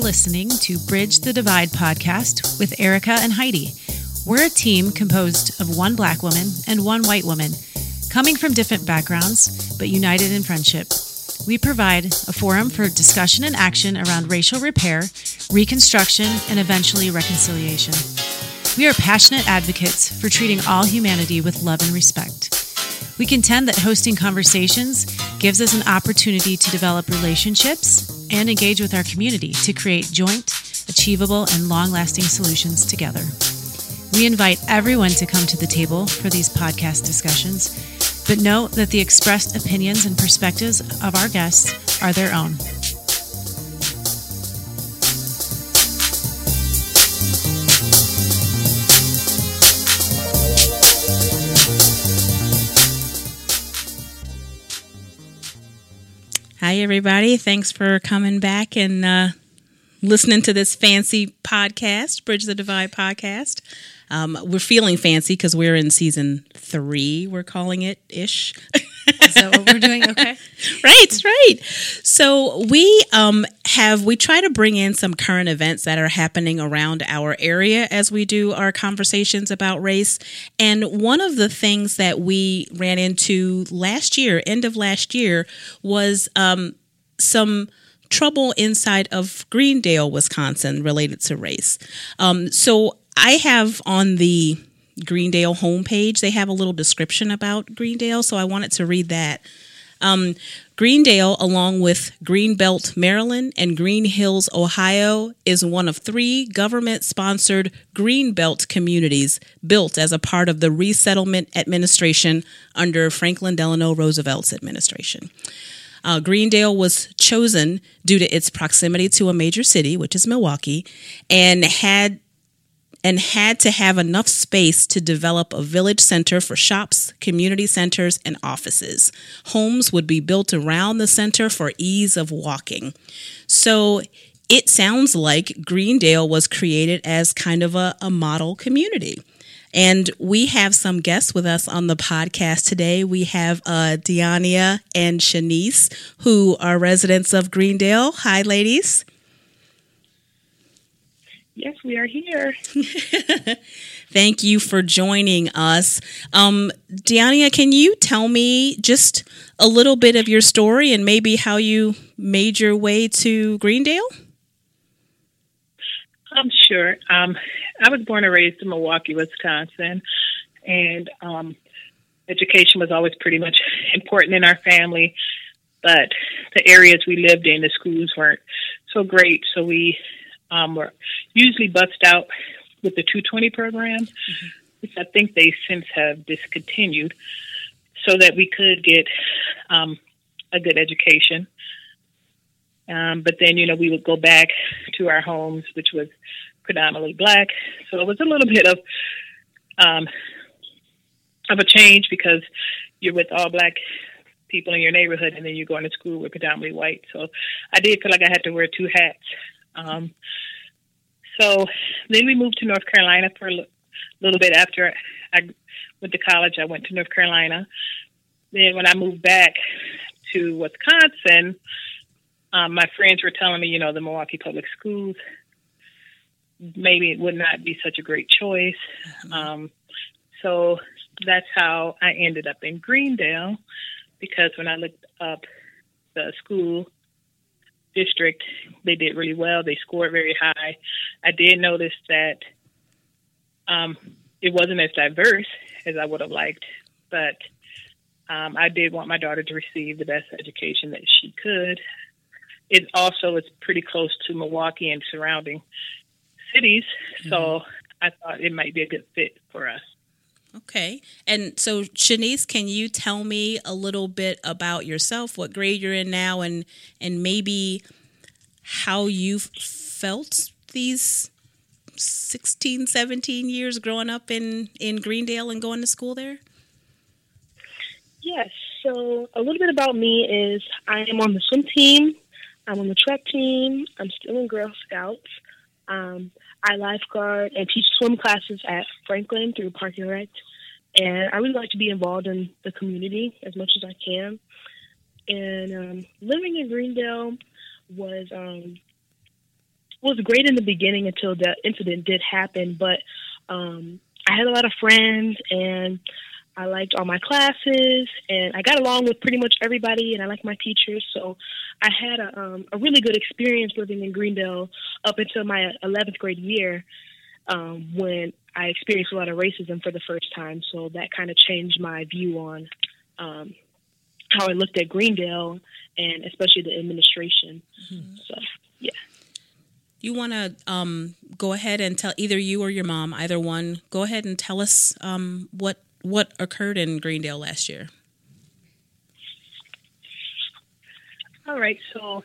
listening to Bridge the Divide podcast with Erica and Heidi. We're a team composed of one black woman and one white woman, coming from different backgrounds, but united in friendship. We provide a forum for discussion and action around racial repair, reconstruction, and eventually reconciliation. We are passionate advocates for treating all humanity with love and respect. We contend that hosting conversations gives us an opportunity to develop relationships and engage with our community to create joint, achievable, and long-lasting solutions together. We invite everyone to come to the table for these podcast discussions, but note that the expressed opinions and perspectives of our guests are their own. Hi, everybody. Thanks for coming back and listening to this fancy podcast, Bridge the Divide podcast. We're feeling fancy because we're in season 3, we're calling it-ish. Is that what we're doing? Okay. Right. So we try to bring in some current events that are happening around our area as we do our conversations about race. And one of the things that we ran into end of last year, was some trouble inside of Greendale, Wisconsin, related to race. So I have on the Greendale homepage, they have a little description about Greendale, so I wanted to read that. Greendale, along with Greenbelt, Maryland, and Green Hills, Ohio, is one of 3 government-sponsored Greenbelt communities built as a part of the Resettlement Administration under Franklin Delano Roosevelt's administration. Greendale was chosen due to its proximity to a major city, which is Milwaukee, and had to have enough space to develop a village center for shops, community centers, and offices. Homes would be built around the center for ease of walking. So it sounds like Greendale was created as kind of a model community. And we have some guests with us on the podcast today. We have Deania and Shanice, who are residents of Greendale. Hi, ladies. Yes, we are here. Thank you for joining us. Deania, can you tell me just a little bit of your story and maybe how you made your way to Greendale? I'm sure. I was born and raised in Milwaukee, Wisconsin, and education was always pretty much important in our family, but the areas we lived in, the schools weren't so great, so we were usually bussed out with the 220 program, mm-hmm. which I think they since have discontinued, so that we could get a good education. But then, we would go back to our homes, which was predominantly black. So it was a little bit of a change because you're with all black people in your neighborhood, and then you're going to school with predominantly white. So I did feel like I had to wear 2 hats. So then we moved to North Carolina for a little bit after I went to college. I went to North Carolina. Then when I moved back to Wisconsin, my friends were telling me, the Milwaukee Public Schools, maybe it would not be such a great choice. So that's how I ended up in Greendale, because when I looked up the school district, they did really well. They scored very high. I did notice that it wasn't as diverse as I would have liked, but I did want my daughter to receive the best education that she could. It also is pretty close to Milwaukee and surrounding cities, mm-hmm. so I thought it might be a good fit for us. Okay. And so, Shanice, can you tell me a little bit about yourself, what grade you're in now, and maybe how you've felt these 16, 17 years growing up in Greendale and going to school there? Yes. So a little bit about me is I am on the swim team. I'm on the track team. I'm still in Girl Scouts. I lifeguard and teach swim classes at Franklin through Park and Rec. And I really like to be involved in the community as much as I can. And living in Greendale was was great in the beginning until that incident did happen. But I had a lot of friends, and I liked all my classes, and I got along with pretty much everybody, and I liked my teachers. So I had a really good experience living in Greendale up until my 11th grade year, when I experienced a lot of racism for the first time. So that kind of changed my view on how I looked at Greendale and especially the administration. Mm-hmm. So, yeah. You want to go ahead and tell either you or your mom, either one, go ahead and tell us what occurred in Greendale last year. All right. So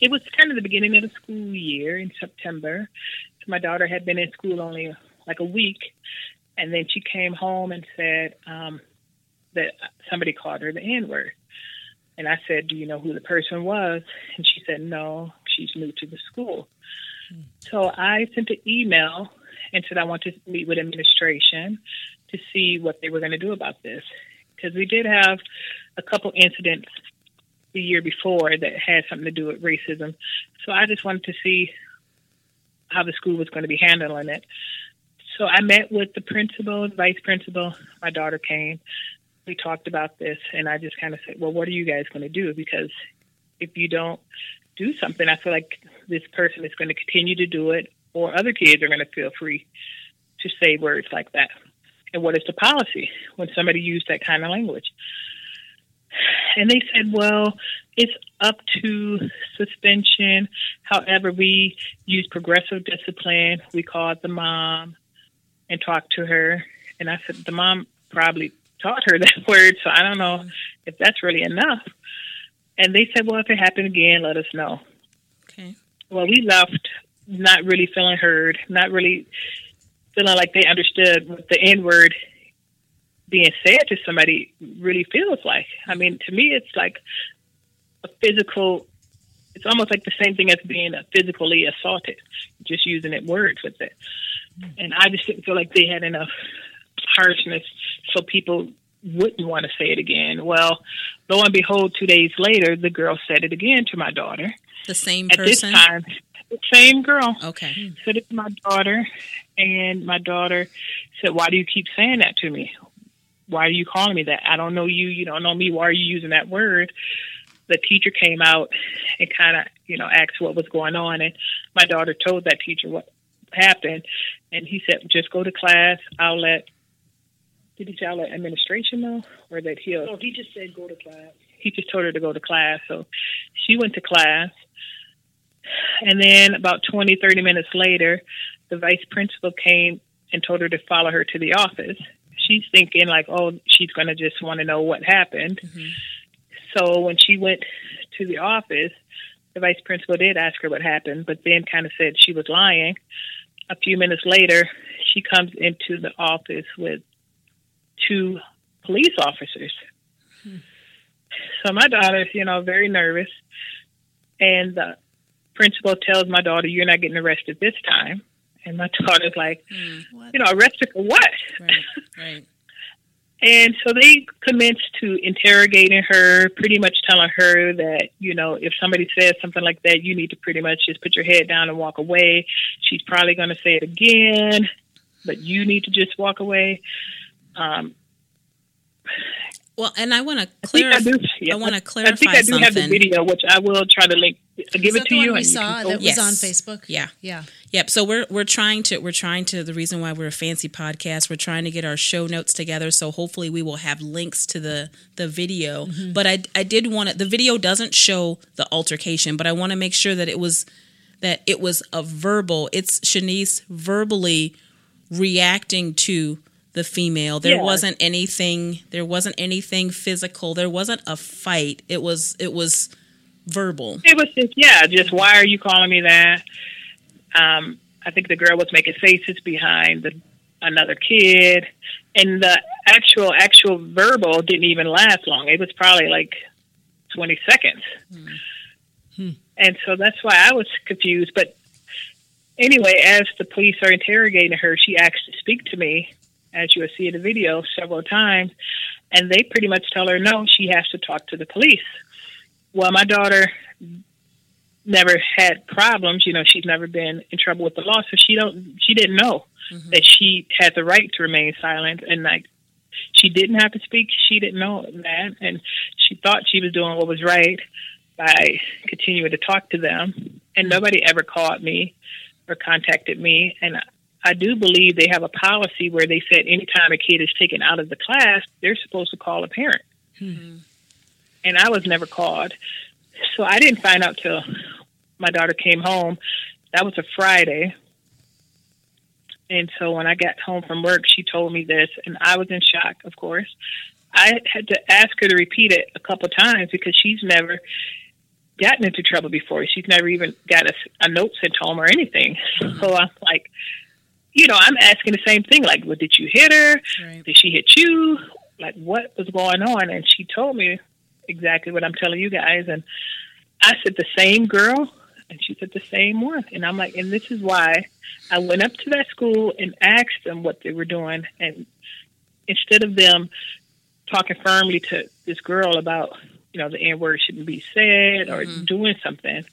it was kind of the beginning of the school year in September. So my daughter had been in school only like a week, and then she came home and said that somebody called her the N-word. And I said, "Do you know who the person was?" And she said, "No, she's new to the school." Mm-hmm. So I sent an email and said I want to meet with administration to see what they were going to do about this. Because we did have a couple incidents the year before that had something to do with racism. So I just wanted to see how the school was going to be handling it. So I met with the principal, the vice principal. My daughter came. We talked about this, and I just kind of said, well, what are you guys going to do? Because if you don't do something, I feel like this person is going to continue to do it, or other kids are going to feel free to say words like that. And what is the policy when somebody used that kind of language? And they said, well, it's up to suspension. However, we use progressive discipline. We called the mom and talked to her. And I said, the mom probably taught her that word, so I don't know if that's really enough. And they said, well, if it happened again, let us know. Okay. Well, we left not really feeling heard, not really feeling like they understood what the N-word being said to somebody really feels like. I mean, to me, it's like a physical, it's almost like the same thing as being physically assaulted, just using it words with it. And I just didn't feel like they had enough harshness, so people wouldn't want to say it again. Well, lo and behold, 2 days later, the girl said it again to my daughter. The same person? At this time, the same girl. Okay. Said it to my daughter, and my daughter said, why do you keep saying that to me? Why are you calling me that? I don't know you. You don't know me. Why are you using that word? The teacher came out and kind of, asked what was going on, and my daughter told that teacher what happened, and he said, just go to class. Did he say I'll let administration know? Or that he'll... No, he just said go to class. He just told her to go to class. So she went to class. And then about 20, 30 minutes later, the vice principal came and told her to follow her to the office. She's thinking like, oh, she's going to just want to know what happened. Mm-hmm. So when she went to the office, the vice principal did ask her what happened, but then kind of said she was lying. A few minutes later, she comes into the office with 2 police officers. Hmm. So my daughter's, very nervous. And the principal tells my daughter, you're not getting arrested this time. And my daughter's like, arrested for what? Right. And so they commenced to interrogating her, pretty much telling her that, if somebody says something like that, you need to pretty much just put your head down and walk away. She's probably going to say it again, but you need to just walk away. Well, and I want to clarify. I want to clarify. I think I do have the video, which I will try to link. Give it to you. We saw that was on Facebook. Yeah. So we're trying to. The reason why we're a fancy podcast, we're trying to get our show notes together. So hopefully we will have links to the video. Mm-hmm. But I did want to. The video doesn't show the altercation, but I want to make sure that it was a verbal. It's Shanice verbally reacting to the female. There wasn't anything physical. There wasn't a fight. It was verbal. It was just why are you calling me that? I think the girl was making faces behind another kid, and the actual verbal didn't even last long. It was probably like 20 seconds. Hmm. And so that's why I was confused. But anyway, as the police are interrogating her, she asked to speak to me, as you will see in the video, several times, and they pretty much tell her, no, she has to talk to the police. Well, my daughter never had problems. You know, she's never been in trouble with the law, so she didn't know mm-hmm. that she had the right to remain silent, and like she didn't have to speak. She didn't know that, and she thought she was doing what was right by continuing to talk to them. And nobody ever called me or contacted me, and I do believe they have a policy where they said anytime a kid is taken out of the class, they're supposed to call a parent. Mm-hmm. And I was never called. So I didn't find out till my daughter came home. That was a Friday. And so when I got home from work, she told me this, and I was in shock, of course. I had to ask her to repeat it a couple times because she's never gotten into trouble before. She's never even got a note sent home or anything. Mm-hmm. So I'm like, you know, I'm asking the same thing, like, well, did you hit her? Right. Did she hit you? Like, what was going on? And she told me exactly what I'm telling you guys. And I said, the same girl? And she said, the same one. And I'm like, and this is why I went up to that school and asked them what they were doing. And instead of them talking firmly to this girl about, you know, the N-word shouldn't be said or mm-hmm. doing something,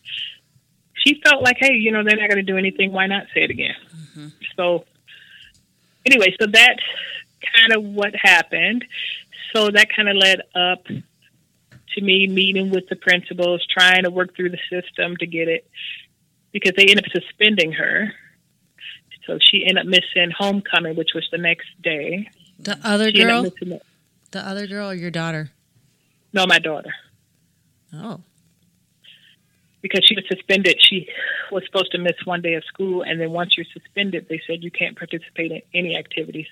she felt like, hey, you know, they're not going to do anything. Why not say it again? Mm-hmm. So anyway, so that's kind of what happened. So that kind of led up to me meeting with the principals, trying to work through the system to get it, because they ended up suspending her. So she ended up missing homecoming, which was the next day. The other girl? The other girl or your daughter? No, my daughter. Oh. Because she was suspended, she was supposed to miss one day of school, and then once you're suspended, they said you can't participate in any activities.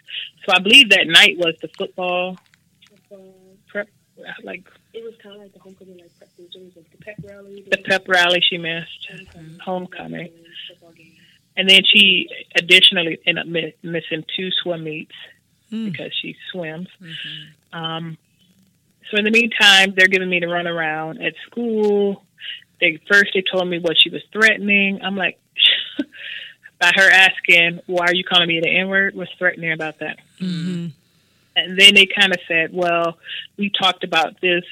So I believe that night was the football prep, like it was kind of like the homecoming, like prep games, like the pep rally. The pep rally she missed, mm-hmm. homecoming, and then she additionally ended up missing two swim meets because she swims. Mm-hmm. So in the meantime, they're giving me the runaround at school. They told me what she was threatening. I'm like, by her asking, why are you calling me the N-word, was threatening about that. Mm-hmm. And then they kind of said, well, we talked about this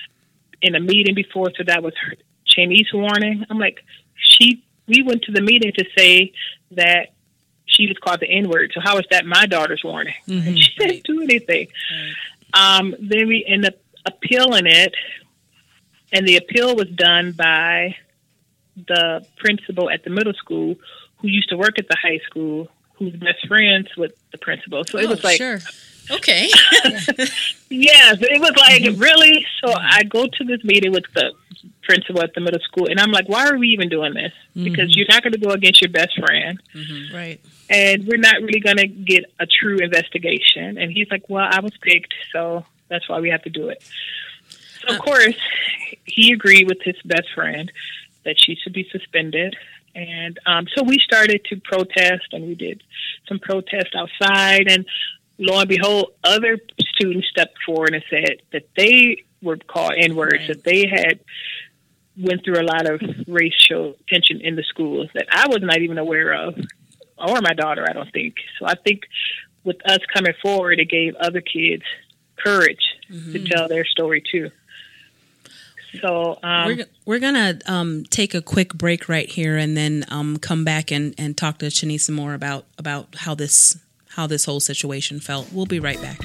in a meeting before, so that was her Shanice warning. I'm like, we went to the meeting to say that she was called the N-word, so how is that my daughter's warning? Mm-hmm. And she didn't do anything. Right. Then we end up appealing it. And the appeal was done by the principal at the middle school who used to work at the high school, who's best friends with the principal. So it was like, sure. Okay. Yes, it was like, mm-hmm. really? So I go to this meeting with the principal at the middle school, and I'm like, why are we even doing this? Mm-hmm. Because you're not going to go against your best friend. Mm-hmm. Right. And we're not really going to get a true investigation. And he's like, well, I was picked, so that's why we have to do it. Of course, he agreed with his best friend that she should be suspended. And so we started to protest, and we did some protest outside. And lo and behold, other students stepped forward and said that they were called N-words, right. that they had went through a lot of racial tension in the schools that I was not even aware of, or my daughter, I don't think. So I think with us coming forward, it gave other kids courage mm-hmm. to tell their story, too. So we're going to take a quick break right here, and then come back and talk to Shanice more about how this whole situation felt. We'll be right back.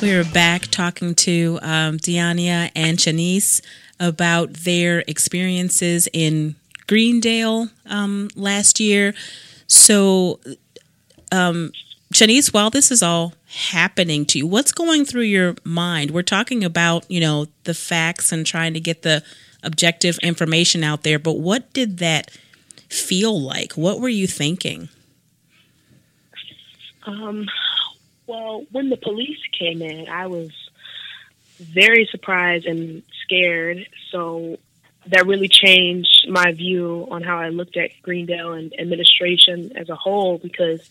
We are back talking to Deania and Shanice about their experiences in Greendale last year. So, Shanice, while this is all happening to you, what's going through your mind? We're talking about, you know, the facts and trying to get the objective information out there, but what did that feel like? What were you thinking? Well, when the police came in, I was very surprised and scared. So that really changed my view on how I looked at Greendale and administration as a whole, because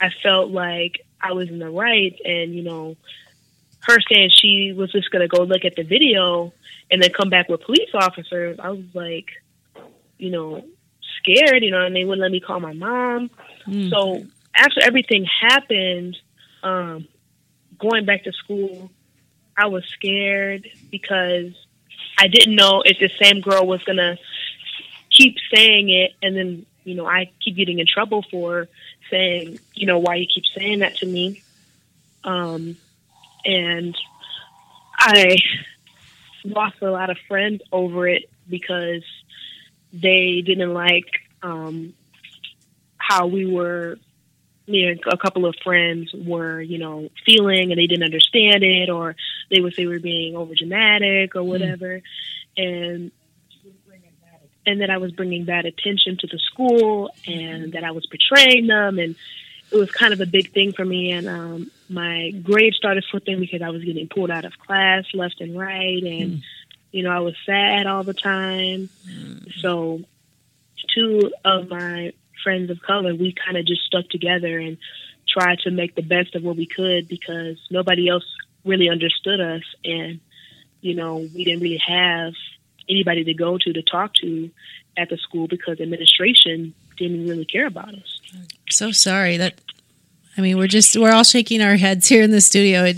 I felt like I was in the right. And, you know, her saying she was just going to go look at the video and then come back with police officers, I was like, you know, scared, you know, and they wouldn't let me call my mom. Mm. So after everything happened, going back to school, I was scared because I didn't know if the same girl was going to keep saying it. And then, you know, I keep getting in trouble for saying, you know, why you keep saying that to me. And I lost a lot of friends over it because they didn't like how we were, you know, a couple of friends were, you know, feeling, and they didn't understand it, or they would say we were being over dramatic or whatever. And that I was bringing bad attention to the school, and that I was betraying them. And it was kind of a big thing for me. And my grades started slipping because I was getting pulled out of class left and right. And, you know, I was sad all the time. So two of my friends of color, we kind of just stuck together and tried to make the best of what we could because nobody else really understood us. And, you know, we didn't really have anybody to go to talk to at the school because administration didn't really care about us. So sorry that, I mean, we're all shaking our heads here in the studio.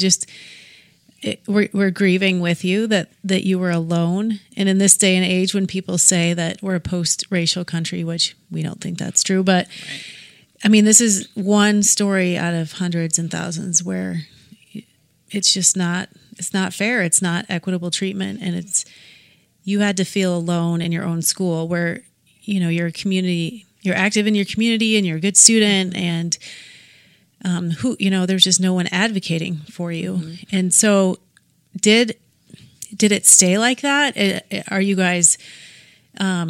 We're grieving with you that you were alone. And in this day and age when people say that we're a post-racial country, which we don't think that's true, but right. I mean, this is one story out of hundreds and thousands where it's just not, it's not fair. It's not equitable treatment. And it's, you had to feel alone in your own school where, you know, your community, you're active in your community and you're a good student and, who, you know, there's just no one advocating for you. Mm-hmm. And so did it stay like that? Are you guys, are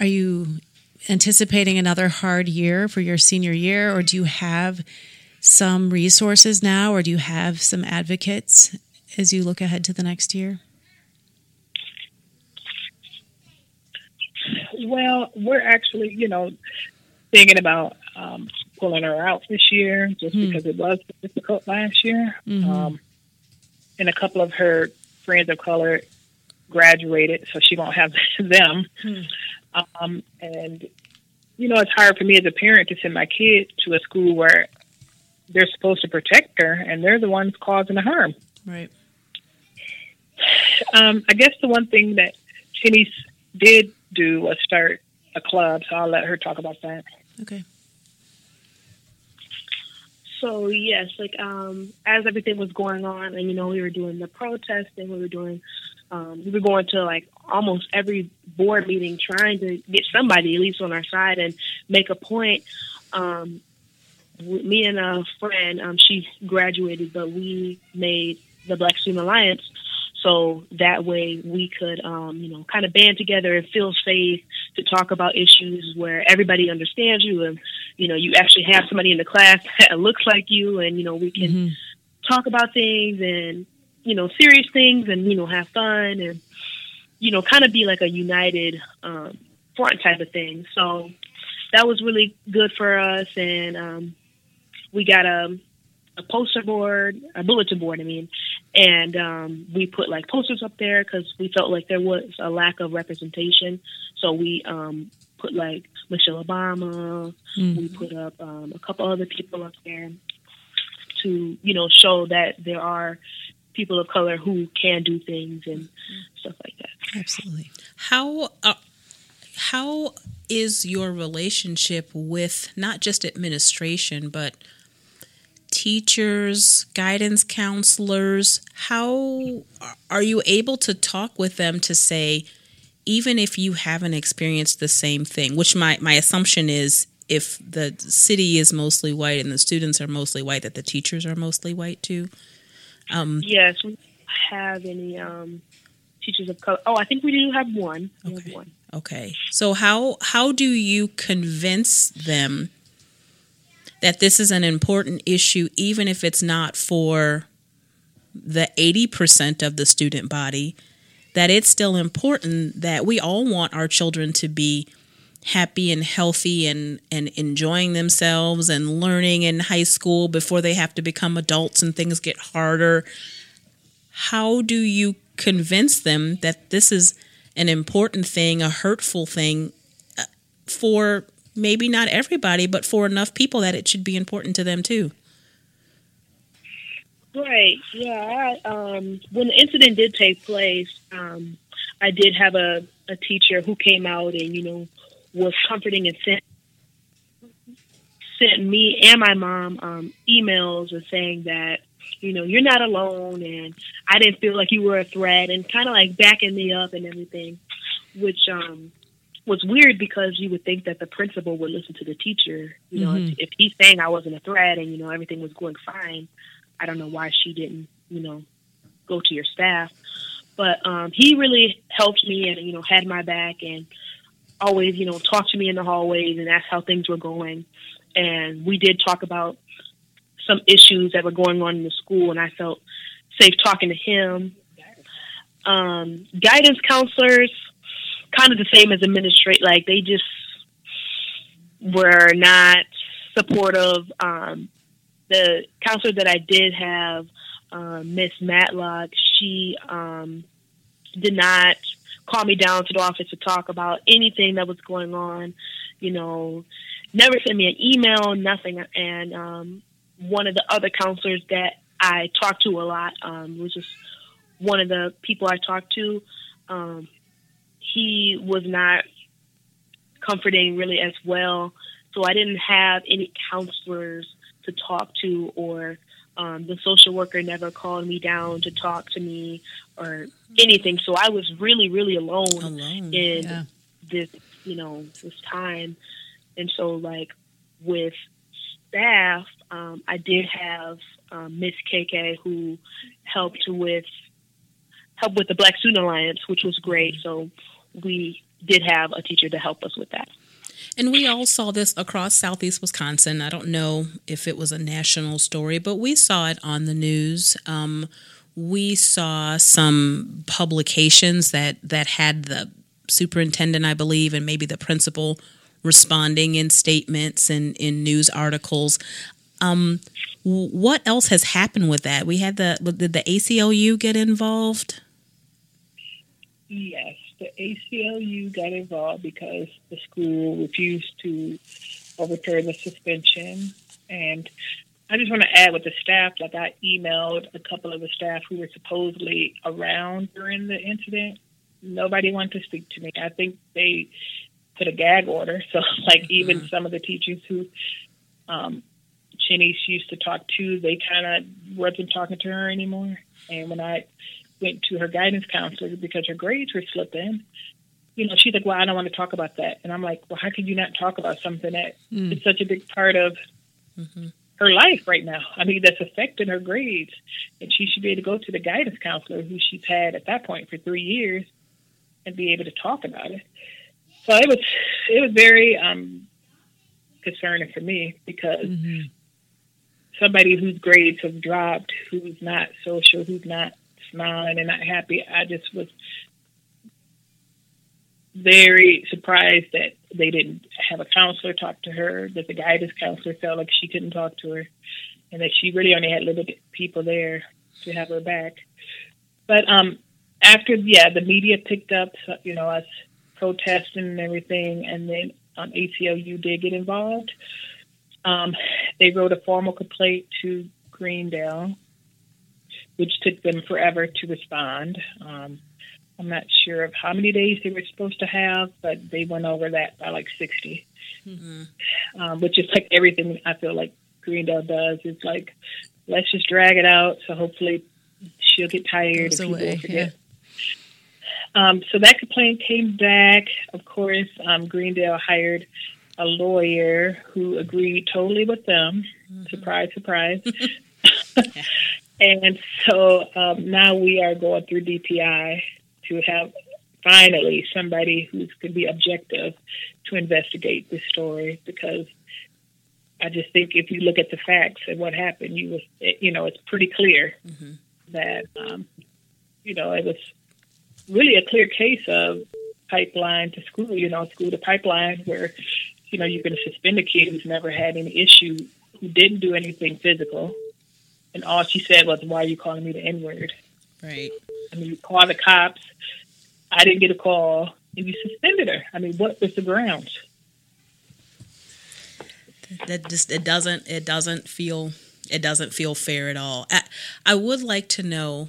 you anticipating another hard year for your senior year, or do you have some resources now, or do you have some advocates as you look ahead to the next year? Well, we're actually, you know, thinking about, pulling her out this year just because it was difficult last year. Mm-hmm. And a couple of her friends of color graduated, so she won't have them. Mm-hmm. And, you know, it's hard for me as a parent to send my kid to a school where they're supposed to protect her and they're the ones causing the harm. Right. I guess the one thing that Shanice did do was start a club, so I'll let her talk about that. Okay. So, yes, like, as everything was going on and, you know, we were doing the protest and we were doing, we were going to, like, almost every board meeting trying to get somebody at least on our side and make a point. Me and a friend, she graduated, but we made the Black Student Alliance so that way we could, you know, kind of band together and feel safe to talk about issues where everybody understands you and, you know, you actually have somebody in the class that looks like you and, you know, we can talk about things and, you know, serious things and, you know, have fun and, you know, kind of be like a united front type of thing. So that was really good for us. And we got a poster board, a bulletin board, I mean, and we put like posters up there because we felt like there was a lack of representation. So we put like Michelle Obama, we put up a couple other people up there to, you know, show that there are people of color who can do things and stuff like that. Absolutely. How is your relationship with not just administration, but teachers, guidance counselors? How are you able to talk with them to say, even if you haven't experienced the same thing, which my assumption is if the city is mostly white and the students are mostly white, that the teachers are mostly white too? Yes, we don't have any teachers of color. Oh, I think we do have one. Okay. So how do you convince them that this is an important issue, even if it's not for the 80% of the student body, that it's still important, that we all want our children to be happy and healthy and enjoying themselves and learning in high school before they have to become adults and things get harder? how do you convince them that this is an important thing, a hurtful thing for maybe not everybody, but for enough people that it should be important to them too? Right. Yeah. When the incident did take place, I did have a teacher who came out and, you know, was comforting and sent me and my mom emails and saying that, you know, you're not alone and I didn't feel like you were a threat and kind of like backing me up and everything, which was weird because you would think that the principal would listen to the teacher. You know, if he's saying I wasn't a threat and, you know, everything was going fine, I don't know why she didn't, you know, go to your staff. But he really helped me and, you know, had my back and always, you know, talked to me in the hallways and asked how things were going. And we did talk about some issues that were going on in the school, and I felt safe talking to him. Guidance counselors, kind of the same as administrators, like they just were not supportive. The counselor that I did have, Miss Matlock, she did not call me down to the office to talk about anything that was going on, you know, never sent me an email, nothing. And one of the other counselors that I talked to a lot, was just one of the people I talked to. He was not comforting really as well. So I didn't have any counselors to talk to, or the social worker never called me down to talk to me or anything. So I was really, really alone in this, you know, this time. And so, like, with staff, I did have Miss KK who helped with the Black Student Alliance, which was great. So we did have a teacher to help us with that. And we all saw this across Southeast Wisconsin. I don't know if it was a national story, but we saw it on the news. We saw some publications that had the superintendent, I believe, and maybe the principal responding in statements and in news articles. What else has happened with that? We had did the ACLU get involved? Yes, the ACLU got involved because the school refused to overturn the suspension. And I just want to add with the staff, like I emailed a couple of the staff who were supposedly around during the incident. Nobody wanted to speak to me. I think they put a gag order. So like even some of the teachers who Shanice used to talk to, they kind of wasn't talking to her anymore. And when I went to her guidance counselor because her grades were slipping, you know, she's like, well, I don't want to talk about that. And I'm like, well, how could you not talk about something that is such a big part of her life right now? I mean, that's affecting her grades. And she should be able to go to the guidance counselor who she's had at that point for 3 years and be able to talk about it. So it was very concerning for me because somebody whose grades have dropped, who's not social, who's not smiling and not happy, I just was very surprised that they didn't have a counselor talk to her, that the guidance counselor felt like she couldn't talk to her, and that she really only had limited people there to have her back. But after, the media picked up, you know, us protesting and everything, and then ACLU did get involved. They wrote a formal complaint to Greendale, which took them forever to respond. I'm not sure of how many days they were supposed to have, but they went over that by like 60, which is like everything I feel like Greendale does. It's like, let's just drag it out, so hopefully she'll get tired and people will forget. Yeah. So that complaint came back. Of course, Greendale hired a lawyer who agreed totally with them. Surprise, surprise. And so now we are going through DPI to have finally somebody who could be objective to investigate this story, because I just think if you look at the facts and what happened, it's pretty clear that, you know, it was really a clear case of pipeline to school, you know, school to pipeline, where, you know, you're going to suspend a kid who's never had any issue, who didn't do anything physical. And all she said was, why are you calling me the N-word? Right. I mean, you call the cops. I didn't get a call, and you suspended her. I mean, what was the grounds? That just it doesn't feel fair at all. I would like to know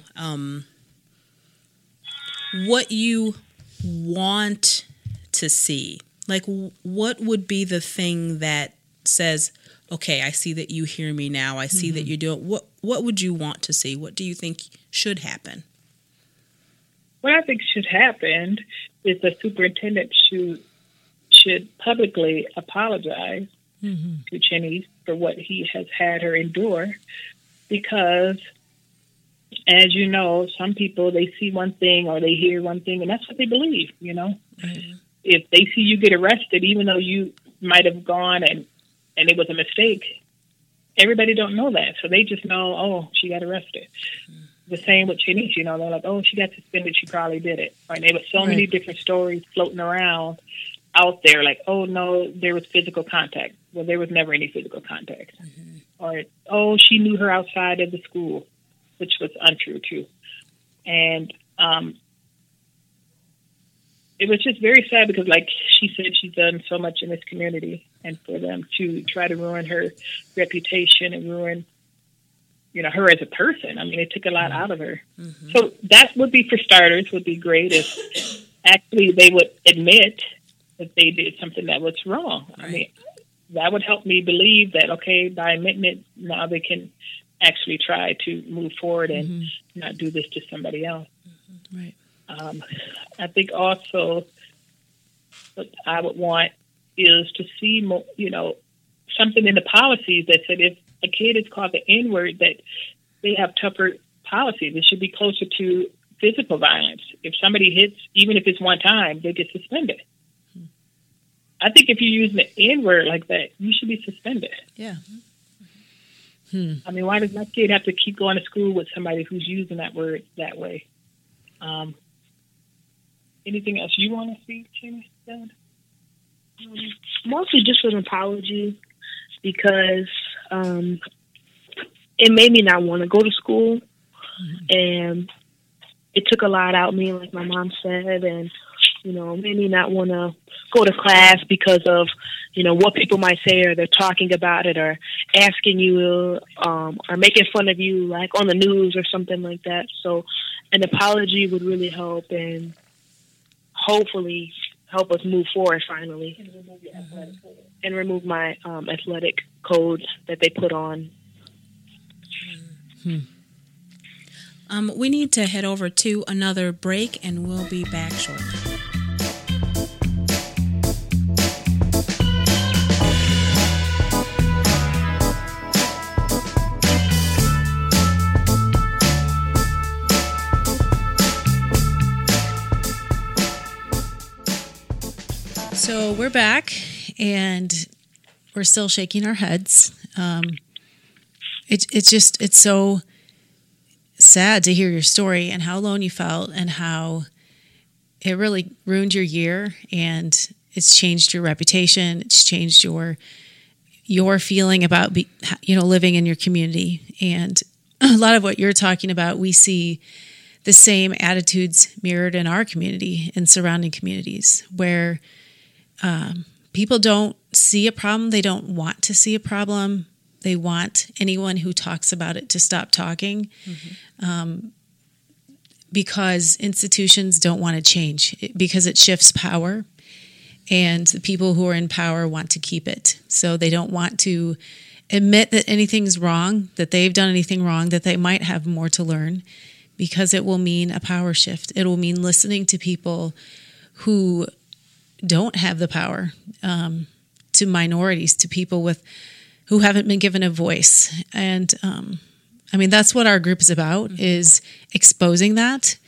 what you want to see. Like, what would be the thing that says, okay, I see that you hear me now. I see that you're doing. What would you want to see? What do you think should happen? What I think should happen is the superintendent should publicly apologize to Shanice for what he has had her endure, because, as you know, some people, they see one thing or they hear one thing, and that's what they believe, you know. Mm-hmm. If they see you get arrested, even though you might have gone and it was a mistake, everybody don't know that. So they just know, oh, she got arrested. Mm-hmm. The same with Shanice, you know, they're like, oh, she got suspended, she probably did it. Right? There were so many different stories floating around out there, like, oh, no, there was physical contact. Well, there was never any physical contact. Mm-hmm. Or, oh, she knew her outside of the school, which was untrue, too. And it was just very sad because, like she said, she's done so much in this community. And for them to try to ruin her reputation and ruin, you know, her as a person, I mean, it took a lot out of her. Mm-hmm. So that would be, for starters, would be great if actually they would admit that they did something that was wrong. Right. I mean, that would help me believe that, okay, by admitting it, now they can actually try to move forward and not do this to somebody else. Mm-hmm. Right. I think also what I would want is to see more, you know, something in the policies that said if a kid is called the N-word, that they have tougher policies. It should be closer to physical violence. If somebody hits, even if it's one time, they get suspended. Mm-hmm. I think if you use the N-word like that, you should be suspended. Yeah. Mm-hmm. I mean, why does my kid have to keep going to school with somebody who's using that word that way? Anything else you want to see, Jenny? Mostly just an apology, because it made me not want to go to school, and it took a lot out of me, like my mom said, and, you know, made me not want to go to class because of, you know, what people might say, or they're talking about it, or asking you, or making fun of you, like on the news or something like that. So an apology would really help, and hopefully help us move forward finally, and remove your athletic code. And remove my athletic code that they put on. We need to head over to another break, and we'll be back shortly. So we're back, and we're still shaking our heads. It's so sad to hear your story and how alone you felt, and how it really ruined your year, and it's changed your reputation. It's changed your feeling about living in your community. And a lot of what you're talking about, we see the same attitudes mirrored in our community and surrounding communities, where people don't see a problem. They don't want to see a problem. They want anyone who talks about it to stop talking, because institutions don't want to change, because it shifts power, and the people who are in power want to keep it. So they don't want to admit that anything's wrong, that they've done anything wrong, that they might have more to learn, because it will mean a power shift. It will mean listening to people who don't have the power, to minorities, to people who haven't been given a voice. And, I mean, that's what our group is about, is exposing that,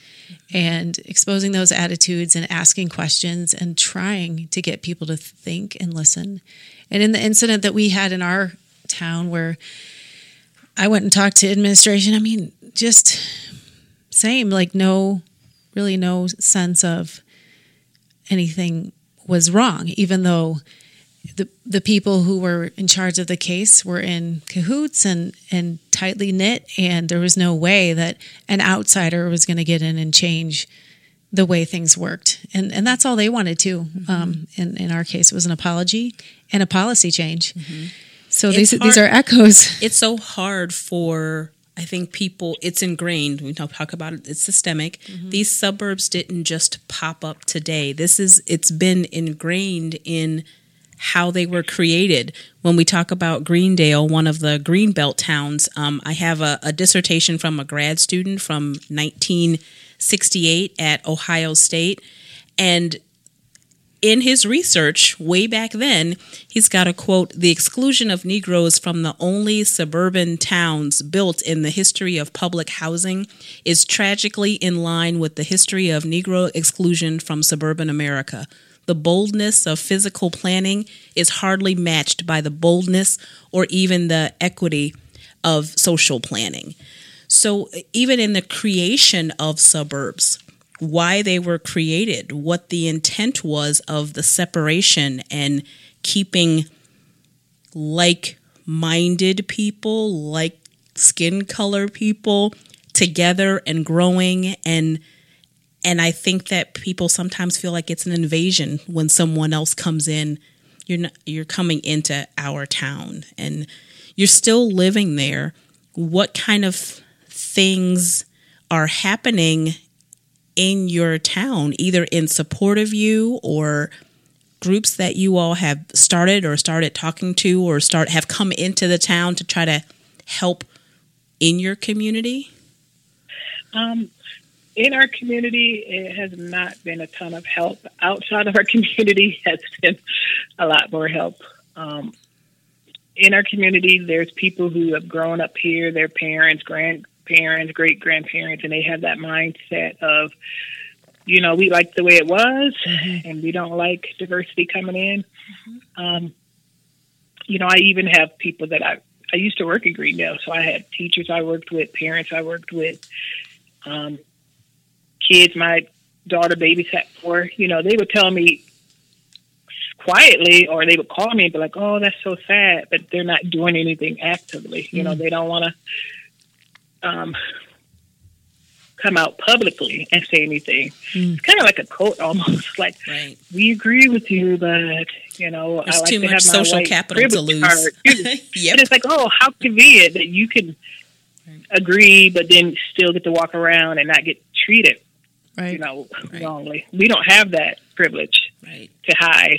and exposing those attitudes, and asking questions, and trying to get people to think and listen. And in the incident that we had in our town, where I went and talked to administration, I mean, just same, like no sense of anything was wrong, even though the people who were in charge of the case were in cahoots and tightly knit, and there was no way that an outsider was going to get in and change the way things worked. And that's all they wanted to. In our case, it was an apology and a policy change. Mm-hmm. So these are echoes. It's so hard for, I think, people, it's ingrained. We talk about it. It's systemic. Mm-hmm. These suburbs didn't just pop up today. It's been ingrained in how they were created. When we talk about Greendale, one of the Greenbelt towns, I have a dissertation from a grad student from 1968 at Ohio State. And in his research way back then, he's got a quote, "The exclusion of Negroes from the only suburban towns built in the history of public housing is tragically in line with the history of Negro exclusion from suburban America. The boldness of physical planning is hardly matched by the boldness or even the equity of social planning." So even in the creation of suburbs, why they were created, what the intent was of the separation and keeping like-minded people, like skin color people together and growing. And I think that people sometimes feel like it's an invasion when someone else comes in. You're coming into our town and you're still living there. What kind of things are happening in your town, either in support of you or groups that you all have started talking to or have come into the town to try to help in your community? In our community, it has not been a ton of help. Outside of our community has been a lot more help. In our community, there's people who have grown up here, their parents, grandparents, great-grandparents, and they have that mindset of, we like the way it was, mm-hmm. and we don't like diversity coming in. Mm-hmm. I even have people that I used to work in Greendale, so I had teachers I worked with, parents I worked with, kids my daughter babysat for, they would tell me quietly, or they would call me and be like, "Oh, that's so sad," but they're not doing anything actively. Mm-hmm. They don't want to come out publicly and say anything. Mm-hmm. It's kind of like a cult almost, like, right. We agree with you, but, there's I like too to much have social my capital to lose. Yep. And it's like, oh, how convenient that you can agree, but then still get to walk around and not get treated, right. Wrongly. We don't have that privilege, right. to hide.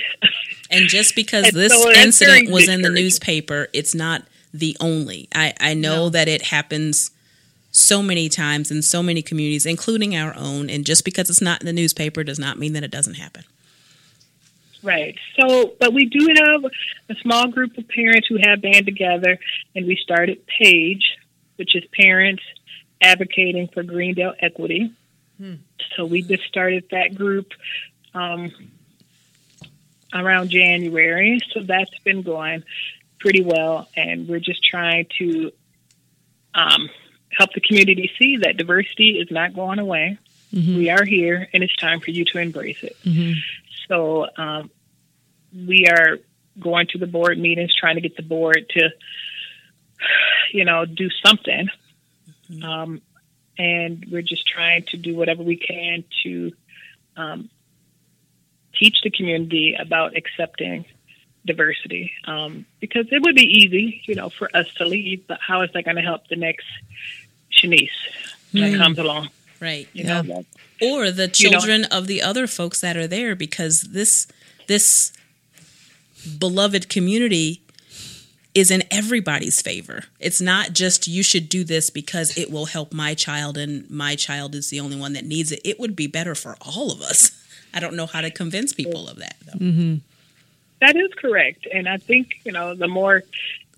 And just because and this so incident was in the newspaper, it's not the only. I know that it happens so many times in so many communities, including our own. And just because it's not in the newspaper does not mean that it doesn't happen. Right. So, but we do have a small group of parents who have band together, and we started PAGE, which is Parents Advocating for Greendale Equity. Hmm. So we just started that group around January. So that's been going pretty well. And we're just trying to help the community see that diversity is not going away. Mm-hmm. We are here, and it's time for you to embrace it. Mm-hmm. So we are going to the board meetings, trying to get the board to, do something. Mm-hmm. And we're just trying to do whatever we can to teach the community about accepting diversity. Because it would be easy, for us to leave, but how is that going to help the next Shanice that comes along? Right. Or the children of the other folks that are there, because this beloved community is in everybody's favor. It's not just you should do this because it will help my child and my child is the only one that needs it. It would be better for all of us. I don't know how to convince people of that, though. Mm-hmm. That is correct. And I think, the more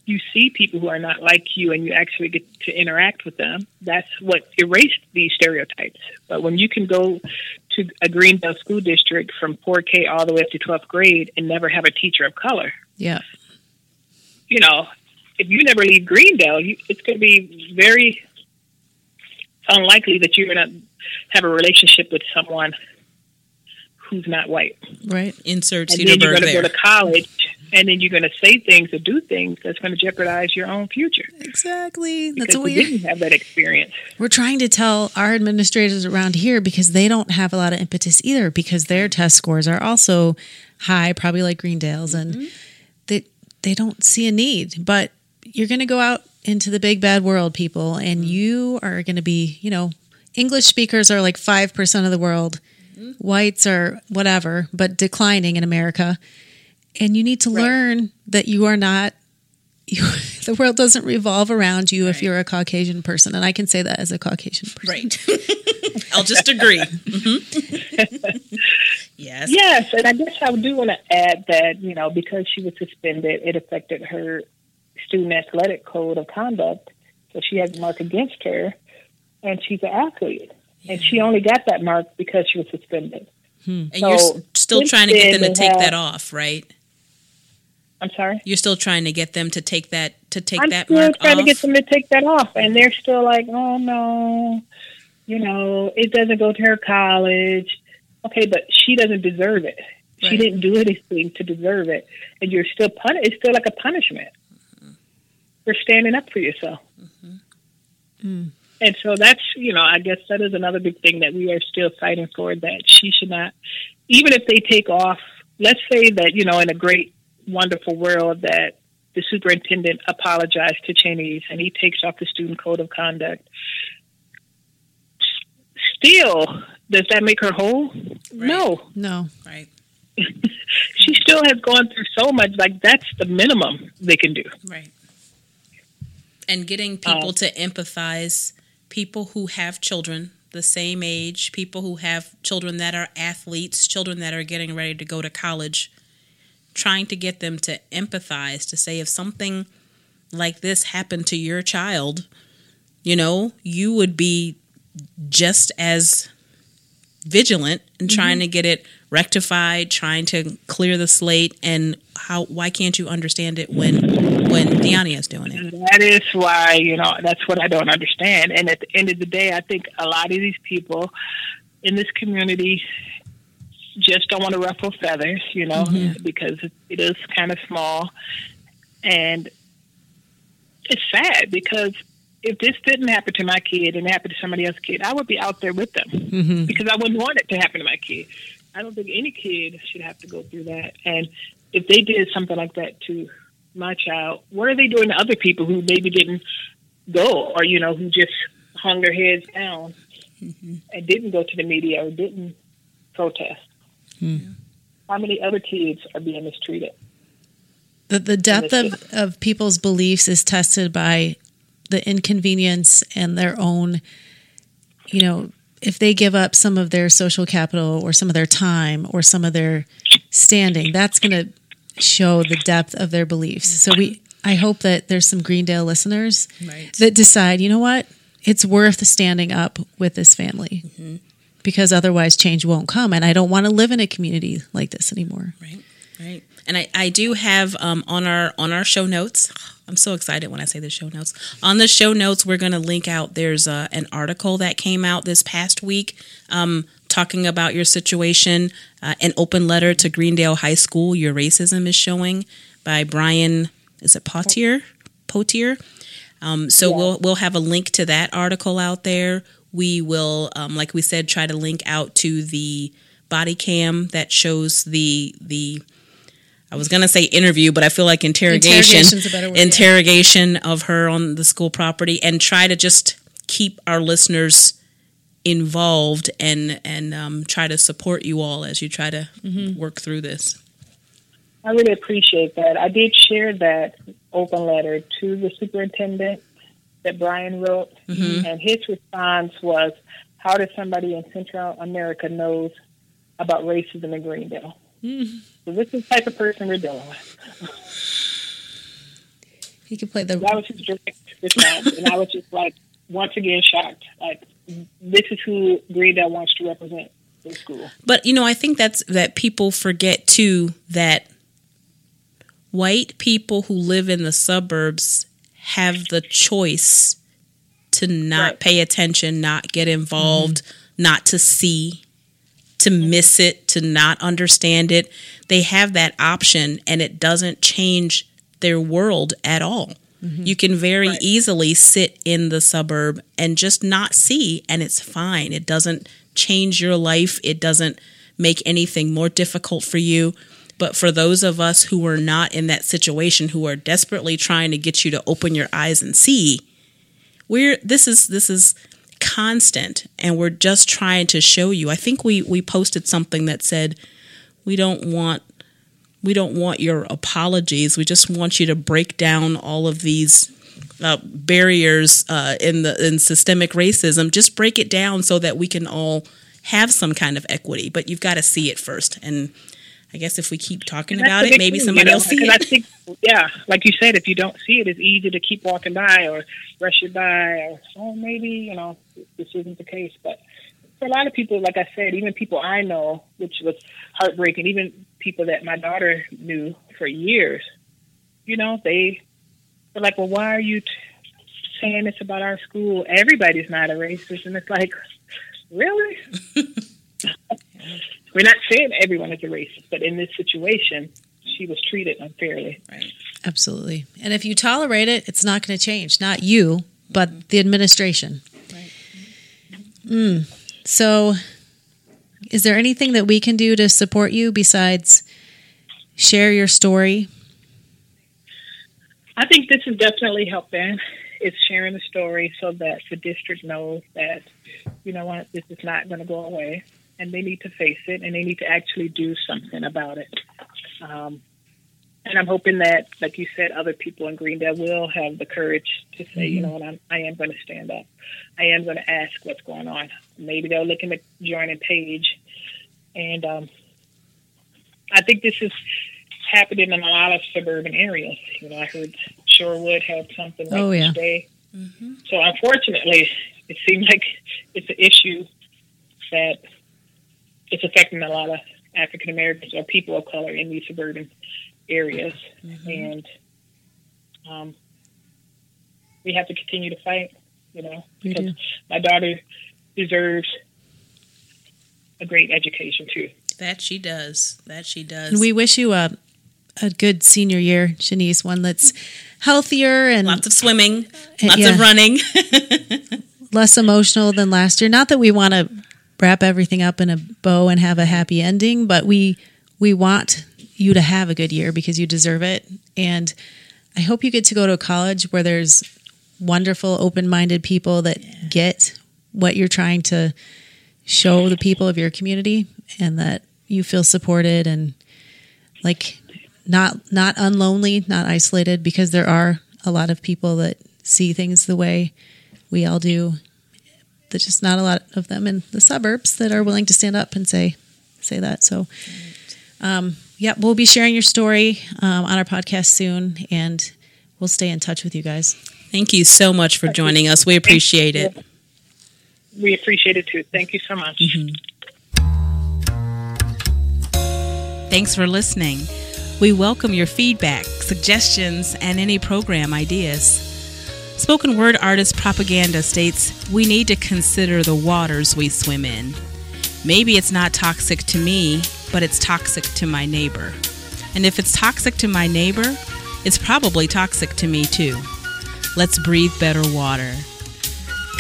you see people who are not like you and you actually get to interact with them, that's what erased these stereotypes. But when you can go to a Greenbelt school district from 4K all the way up to 12th grade and never have a teacher of color. Yeah. If you never leave Greendale, it's going to be very unlikely that you're going to have a relationship with someone who's not white. Right. Insert Cedarberg there. And then you're going to go to college, and then you're going to say things or do things that's going to jeopardize your own future. Exactly. That's what we didn't have that experience. We're trying to tell our administrators around here because they don't have a lot of impetus either because their test scores are also high, probably like Greendale's, and they don't see a need. But you're going to go out into the big bad world, people, and you are going to be, you know, English speakers are like 5% of the world. Whites are whatever, but declining in America. And you need to learn that you are not, the world doesn't revolve around you if you're a Caucasian person. And I can say that as a Caucasian person. Right. I'll just agree. Yes. Yes. And I guess I do want to add that, you know, because she was suspended, it affected her student athletic code of conduct. So she has a mark against her, and she's an athlete. And she only got that mark because she was suspended. And so you're still trying to get them to take that off, right? I'm sorry? You're still trying to get them to take that mark off? I'm still trying to get them to take that off. And they're still like, oh, no, you know, it doesn't go to her college. Okay, but she doesn't deserve it. Right. She didn't do anything to deserve it. And you're still it's still like a punishment for standing up for yourself. And so that's, you know, I guess that is another big thing that we are still fighting for, that she should not, even if they take off, let's say that, you know, in a great, wonderful world that the superintendent apologized to Shanice and he takes off the student code of conduct. Still, does that make her whole? Right. No. No. Right. She still has gone through so much, like that's the minimum they can do. Right. And getting people to empathize. People who have children the same age, people who have children that are athletes, children that are getting ready to go to college, trying to get them to empathize, to say if something like this happened to your child, you know, you would be just as vigilant and trying to get it rectified, trying to clear the slate, and why can't you understand it when Deania is doing it? That is why, you know, that's what I don't understand. And at the end of the day, I think a lot of these people in this community just don't want to ruffle feathers, you know, because it is kind of small. And it's sad because if this didn't happen to my kid and it happened to somebody else's kid, I would be out there with them because I wouldn't want it to happen to my kid. I don't think any kid should have to go through that. And if they did something like that to my child, what are they doing to other people who maybe didn't go or, you know, who just hung their heads down and didn't go to the media or didn't protest? How many other kids are being mistreated? The depth of people's beliefs is tested by the inconvenience and their own, you know, if they give up some of their social capital or some of their time or some of their standing, that's going to show the depth of their beliefs. So I hope that there's some Greendale listeners that decide, you know what, it's worth standing up with this family because otherwise change won't come. And I don't want to live in a community like this anymore. Right. Right. And I do have on our show notes, I'm so excited when I say the show notes. On the show notes, we're going to link out. There's an article that came out this past week talking about your situation, an open letter to Greendale High School, Your Racism is Showing, by Brian, is it Potier? Potier. We'll have a link to that article out there. We will, like we said, try to link out to the body cam that shows the I was going to say interview, but I feel like interrogation of her on the school property, and try to just keep our listeners involved and try to support you all as you try to work through this. I really appreciate that. I did share that open letter to the superintendent that Brian wrote, and his response was, how does somebody in Central America knows about racism in Greendale? So this is the type of person we're dealing with. He could play the. I was just direct response, and I was just like, once again, shocked. Like, this is who Greendale wants to represent in school. But you know, I think that people forget too that white people who live in the suburbs have the choice to not pay attention, not get involved, not to see. to miss it, to not understand it. They have that option, and it doesn't change their world at all. Mm-hmm. You can very right. easily sit in the suburb and just not see, and it's fine. It doesn't change your life. It doesn't make anything more difficult for you. But for those of us who are not in that situation, who are desperately trying to get you to open your eyes and see, this is constant, and we're just trying to show you. I think we posted something that said, we don't want your apologies. We just want you to break down all of these barriers in systemic racism. Just break it down so that we can all have some kind of equity. But you've got to see it first. And I guess if we keep talking about it, maybe somebody will see it. I think, yeah, like you said, if you don't see it, it's easy to keep walking by or rush it by or, oh, maybe, this isn't the case. But for a lot of people, like I said, even people I know, which was heartbreaking, even people that my daughter knew for years, they were like, well, why are you saying this about our school? Everybody's not a racist. And it's like, really? We're not saying everyone is a racist, but in this situation, she was treated unfairly. Right. Absolutely. And if you tolerate it, it's not going to change. Not you, but mm-hmm. the administration. Right. So is there anything that we can do to support you besides share your story? I think this is definitely helping. It's sharing the story so that the district knows that, this is not going to go away. And they need to face it, and they need to actually do something about it. And I'm hoping that, like you said, other people in Greendale will have the courage to say, I am going to stand up. I am going to ask what's going on. Maybe they'll look into joining PAGE. And I think this is happening in a lot of suburban areas. I heard Shorewood had something like this today. Mm-hmm. So unfortunately, it seems like it's an issue that it's affecting a lot of African Americans or people of color in these suburban areas. Mm-hmm. And we have to continue to fight, because my daughter deserves a great education too. That she does. And we wish you a good senior year, Shanice, one that's healthier and lots of swimming, lots of running. Less emotional than last year. Not that we want to wrap everything up in a bow and have a happy ending, but we want you to have a good year because you deserve it. And I hope you get to go to a college where there's wonderful, open-minded people that get what you're trying to show the people of your community, and that you feel supported and like not unlonely, not isolated, because there are a lot of people that see things the way we all do. There's just not a lot of them in the suburbs that are willing to stand up and say that. So, we'll be sharing your story on our podcast soon, and we'll stay in touch with you guys. Thank you so much for joining us. We appreciate it. We appreciate it too. Thank you so much. Mm-hmm. Thanks for listening. We welcome your feedback, suggestions, and any program ideas. Spoken word artist Propaganda states, we need to consider the waters we swim in. Maybe it's not toxic to me, but it's toxic to my neighbor. And if it's toxic to my neighbor, it's probably toxic to me too. Let's breathe better water.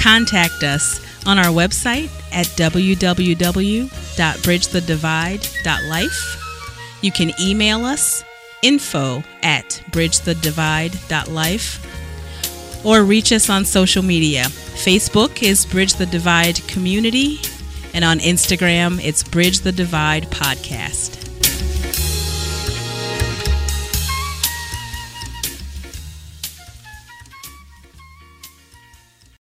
Contact us on our website at www.bridgethedivide.life. You can email us info@bridgethedivide.life. Or reach us on social media. Facebook is Bridge the Divide Community, and on Instagram, it's Bridge the Divide Podcast.